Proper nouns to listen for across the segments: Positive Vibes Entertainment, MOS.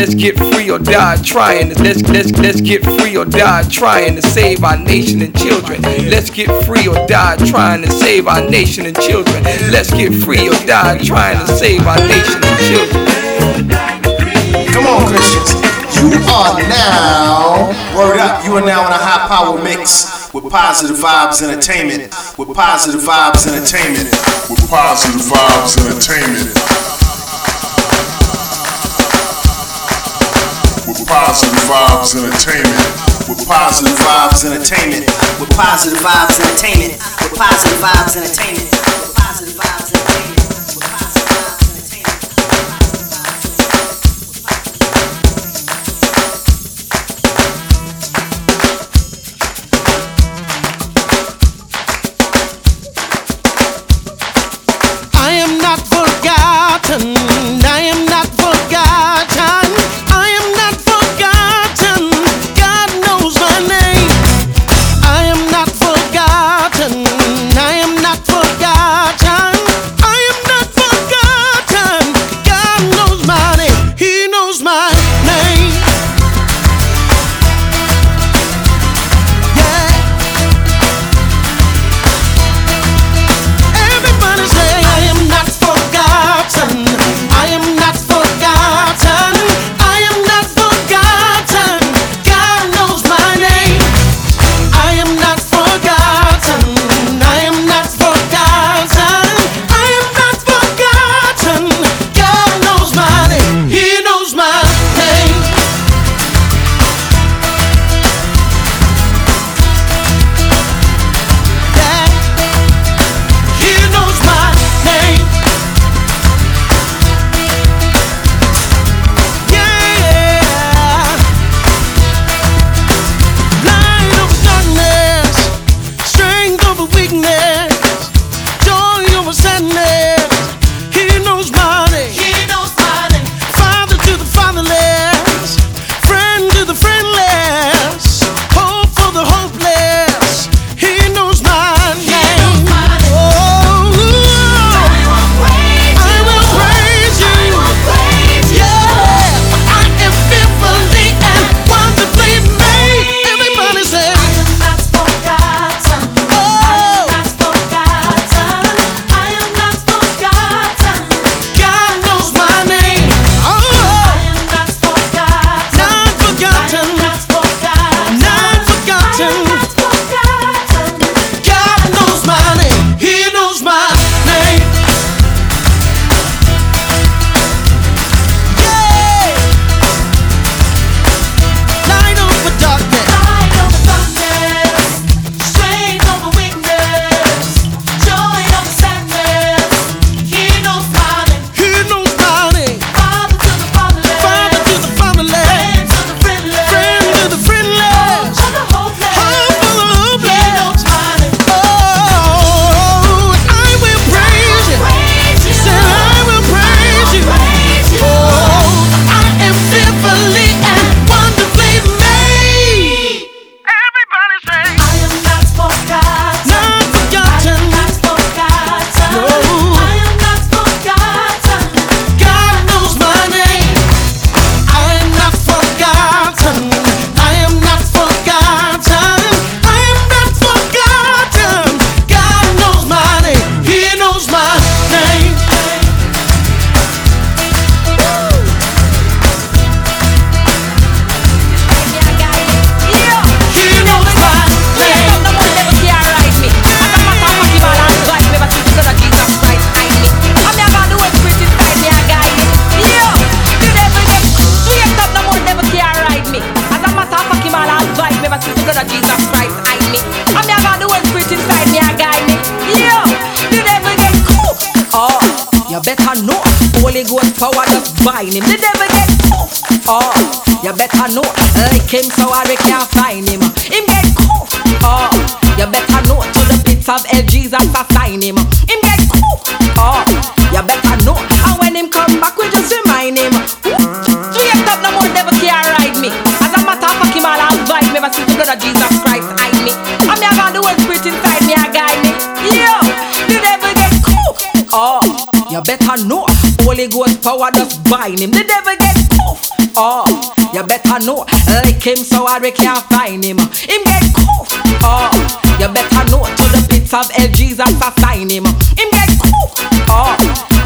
let's get free or die trying to let's get free or die trying to save our nation and children. Let's get free or die trying to save our nation and children. Let's get free or die trying to save our nation and children. Come on, Christians. You are now, word up, you are now in a high power mix. With Positive Vibes Entertainment. With Positive Vibes Entertainment. With Positive Vibes Entertainment. With Positive Vibes Entertainment. With Positive Vibes Entertainment. With Positive Vibes Entertainment. With Positive Vibes Entertainment. With Positive Vibes Entertainment. Power just bind him. The devil get poof. Oh, you better know. Like him so hard we can't find him. Him get cooked, oh, you better know. To the pits of hell Jesus assign him. Him get cooked, oh,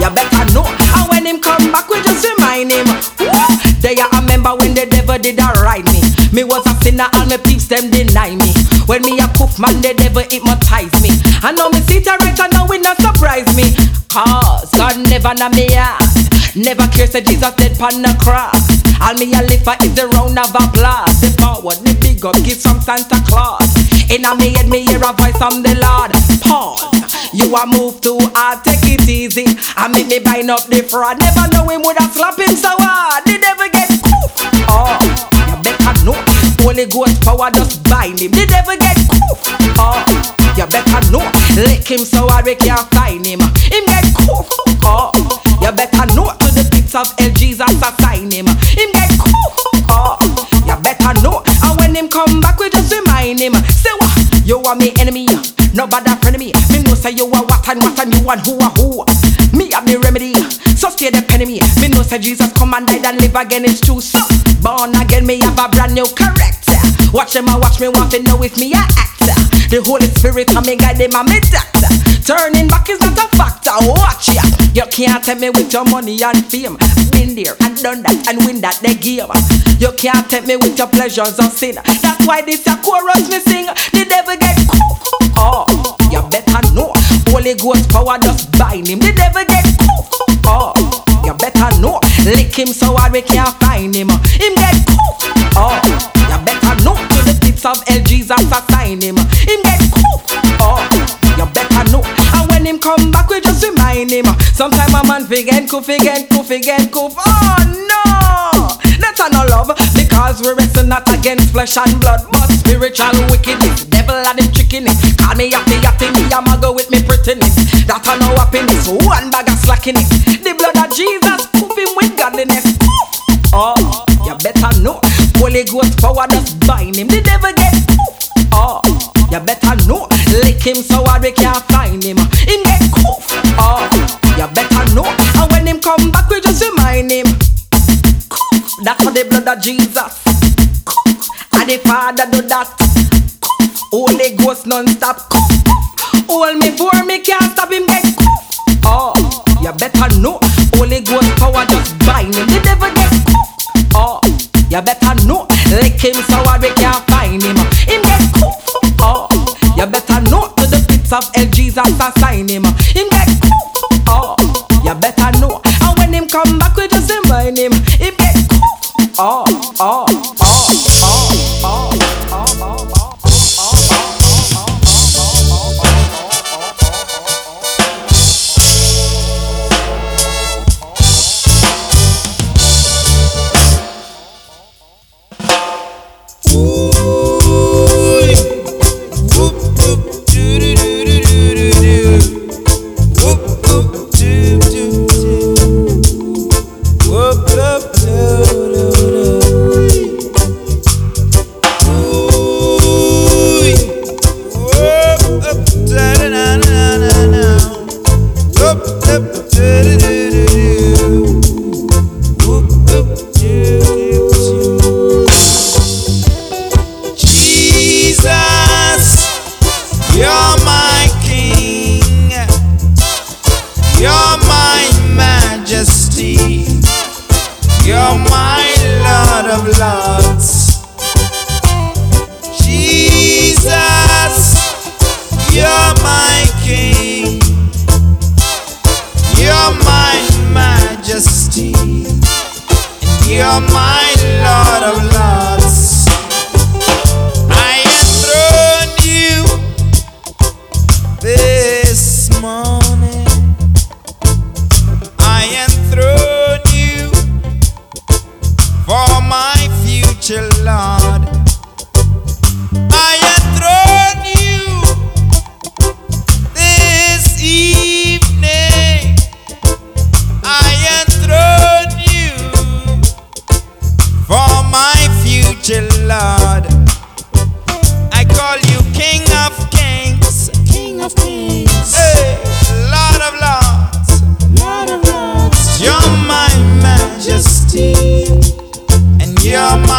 you better know. And when him come back we just remind him. Whoa. They are a member when the devil did a ride me. Me was a sinner and my peeps them deny me. When me a poof man the devil hypnotize me. I know me sit here right now it not surprise me. Cause God never na me ass. Never care, say Jesus dead pan the cross. All me a live for is the round of applause. The power, the big up, gifts from Santa Claus. Inna me head, me hear a voice from the Lord. Pause, you a move too hard, take it easy. I make me bind up the fraud. Never know him woulda slap him so hard. The devil get cooked, oh, you better know. Holy Ghost power just bind him. The devil get cooked, oh, you better know. Lick him so hard we can't find him. Him get cooked, oh, you better know. Of hell, Jesus assign him. Him get cooked, oh, you better know. And when him come back we just remind him. Say what? You are me enemy, no bad friend of me. Me know say you are what and you and who are who. Me have the remedy, so stay the penny. Me know say Jesus come and died and live again, it's true. So born again me have a brand new character. Watch him and watch me, want to know if me a actor. The Holy Spirit and me guide him and me doctor. Turning back is not a factor, watch ya. You can't tell me with your money and fame. Been there and done that and win that the game. You can't tell me with your pleasures or sin. That's why this a chorus me sing. The devil get cooked, oh, you better know. Holy Ghost power just bind him. The devil get cooked, oh, you better know. Lick him so hard we can't find him. Him get cooked, oh, you better know. To the pits of hell Jesus assign him. Him get cooked, oh, you better know. And when him come back we just remind him. Sometime a man forget. Oh no, that's a no love. Because we wrestle not against flesh and blood, but spiritual wickedness. Devil and him trickiness. Call me happy me a mago with me prettiness. That a no happiness, one bag of slackiness. The blood of Jesus poof him with godliness. Oh, you better know. Holy Ghost power just bind him. The devil get poofed, oh, you better know. Lick him so hard we can't find him. Him get cooked, oh, you better know. And when him come back we just remind him. That's for the blood of Jesus. And the Father do that. Holy Ghost non-stop. Hold me for me can't stop him get cooked, oh, you better know. Holy Ghost power just bind him. The devil get cooked, oh, you better know. Lick him so hard we can't find him. Him get cooked, oh, you better know. To the pits of hell Jesus assign him. Him get cooked, oh, you better know. And when him come back we just remind him. Him get cooked, oh. You're my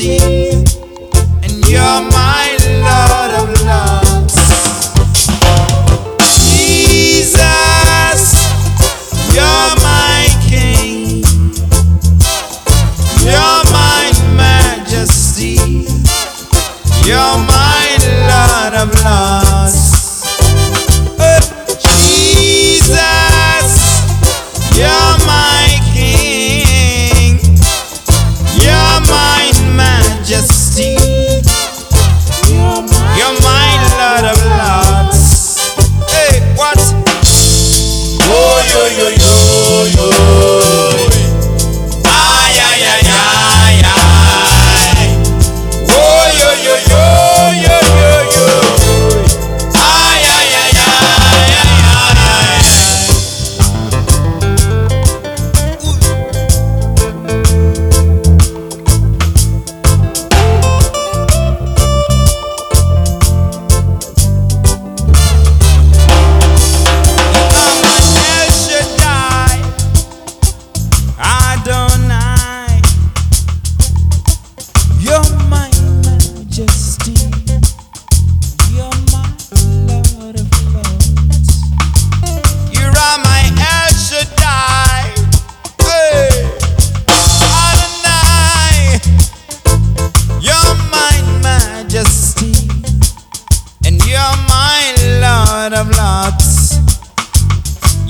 esteem, and you're my Lord of loves. Jesus, you're my King, you're my Majesty, you're my Lord of loves. Jesus, you're my King, you're my Majesty, you're my Lord of loves. Hey, what? Oh, yo, yo, yo, yo.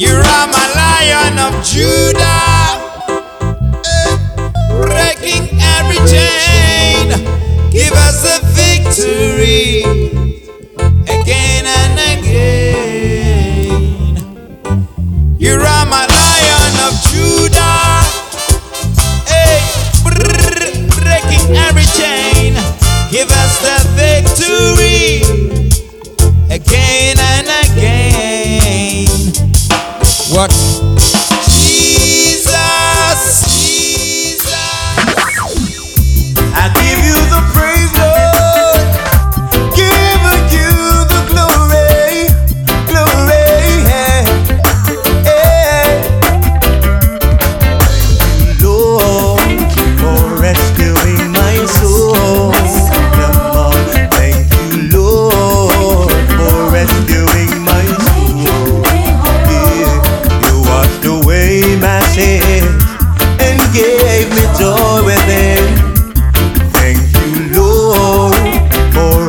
You are my Lion of Judah, breaking every chain. Give us a victory again and again. You are my Lion of Judah, breaking every chain. Give us the victory again and again. What? Jesus, Jesus, I give you the praise, Lord. Give you the glory, glory, yeah, yeah. Lord, for rescuing my soul.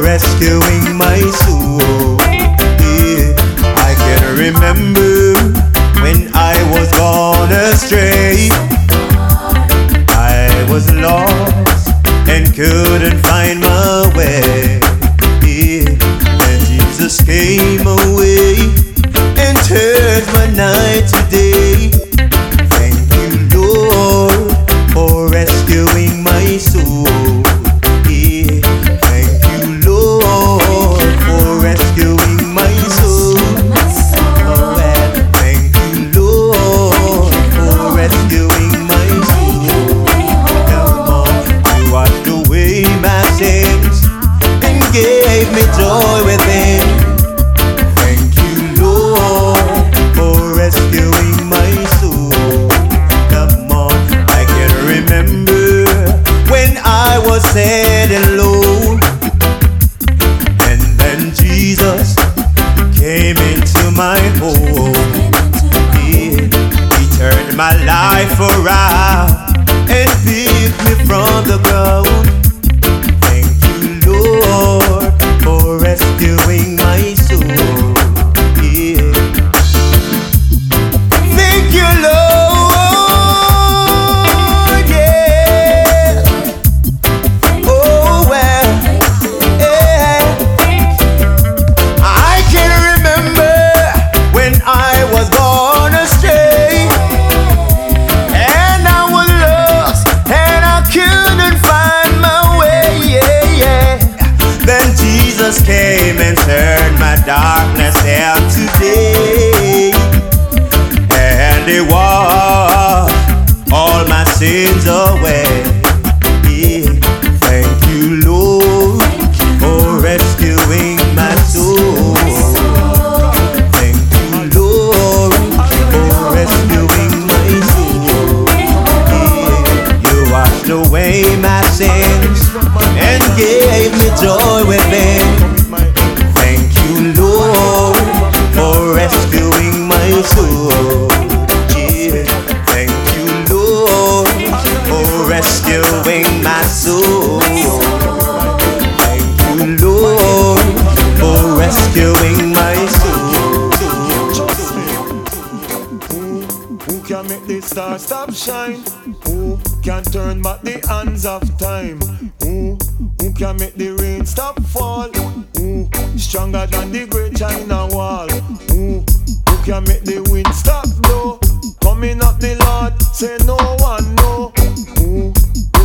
Rescuing my soul, yeah. I can remember when I was gone astray. I was lost and couldn't find my way, yeah. And Jesus came away and turned my night to day. Thank you, Lord, for rescuing my soul. Couldn't find my star stop shine? Who can turn back the hands of time? Who can make the rain stop fall? Who stronger than the Great China Wall? Who can make the wind stop blow? Coming up the Lord, say no one know. Who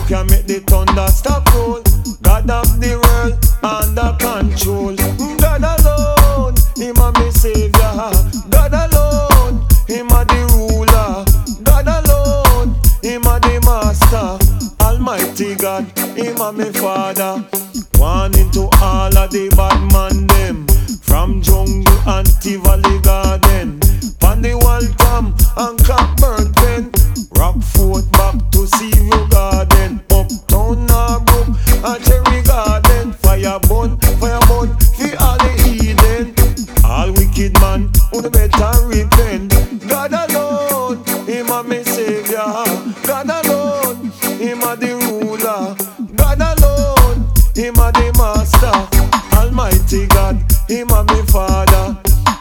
can make the thunder stop roll? God of the world under control. God alone, Him a me savior. God alone, Him a the ruler. God alone, Him a the master. Almighty God, Him a me father. Warning to all of the bad man them, from jungle and Tivoli garden. Pan the wall come and Cockburn pen. Rockford back to Seaview garden. Uptown Norwood and Cherry garden. Firebone, firebone, fi all the Eden. All wicked man, who the better repent. God alone, Him a me savior. God alone, Him a the ruler. God alone, Him a the master. Almighty God, Him a me father.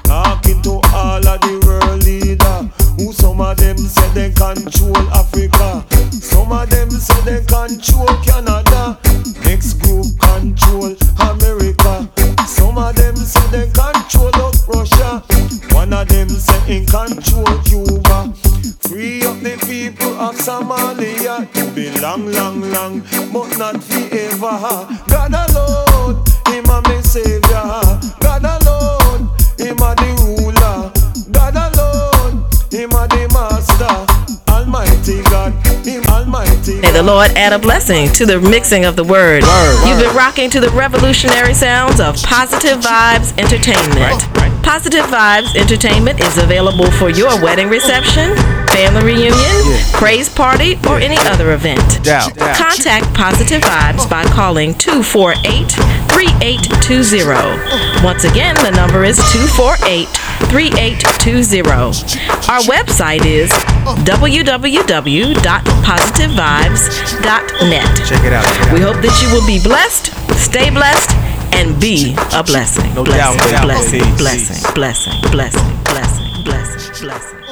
Talking to all of the world leader, who some of them say they control Africa, some of them say they control Canada, next group control America, some of them say they control up Russia, one of them say in control Cuba. Free up the people of Somalia, to be long, long, long, but not forever. God alone, Him a me savior. God alone, Him a the ruler. God alone, Him a the master. Almighty God, Him Almighty God. May the Lord add a blessing to the mixing of the word. You've been rocking to the revolutionary sounds of Positive Vibes Entertainment. Positive Vibes Entertainment is available for your wedding reception, family reunion, praise party, or any other event. Contact Positive Vibes by calling 248-3820. Once again, the number is 248-3820. Our website is www.positivevibes.net. Check it out. We hope that you will be blessed, stay blessed, and be a blessing. No doubt. Blessing, blessing, blessing, blessing, blessing, blessing, blessing, blessing.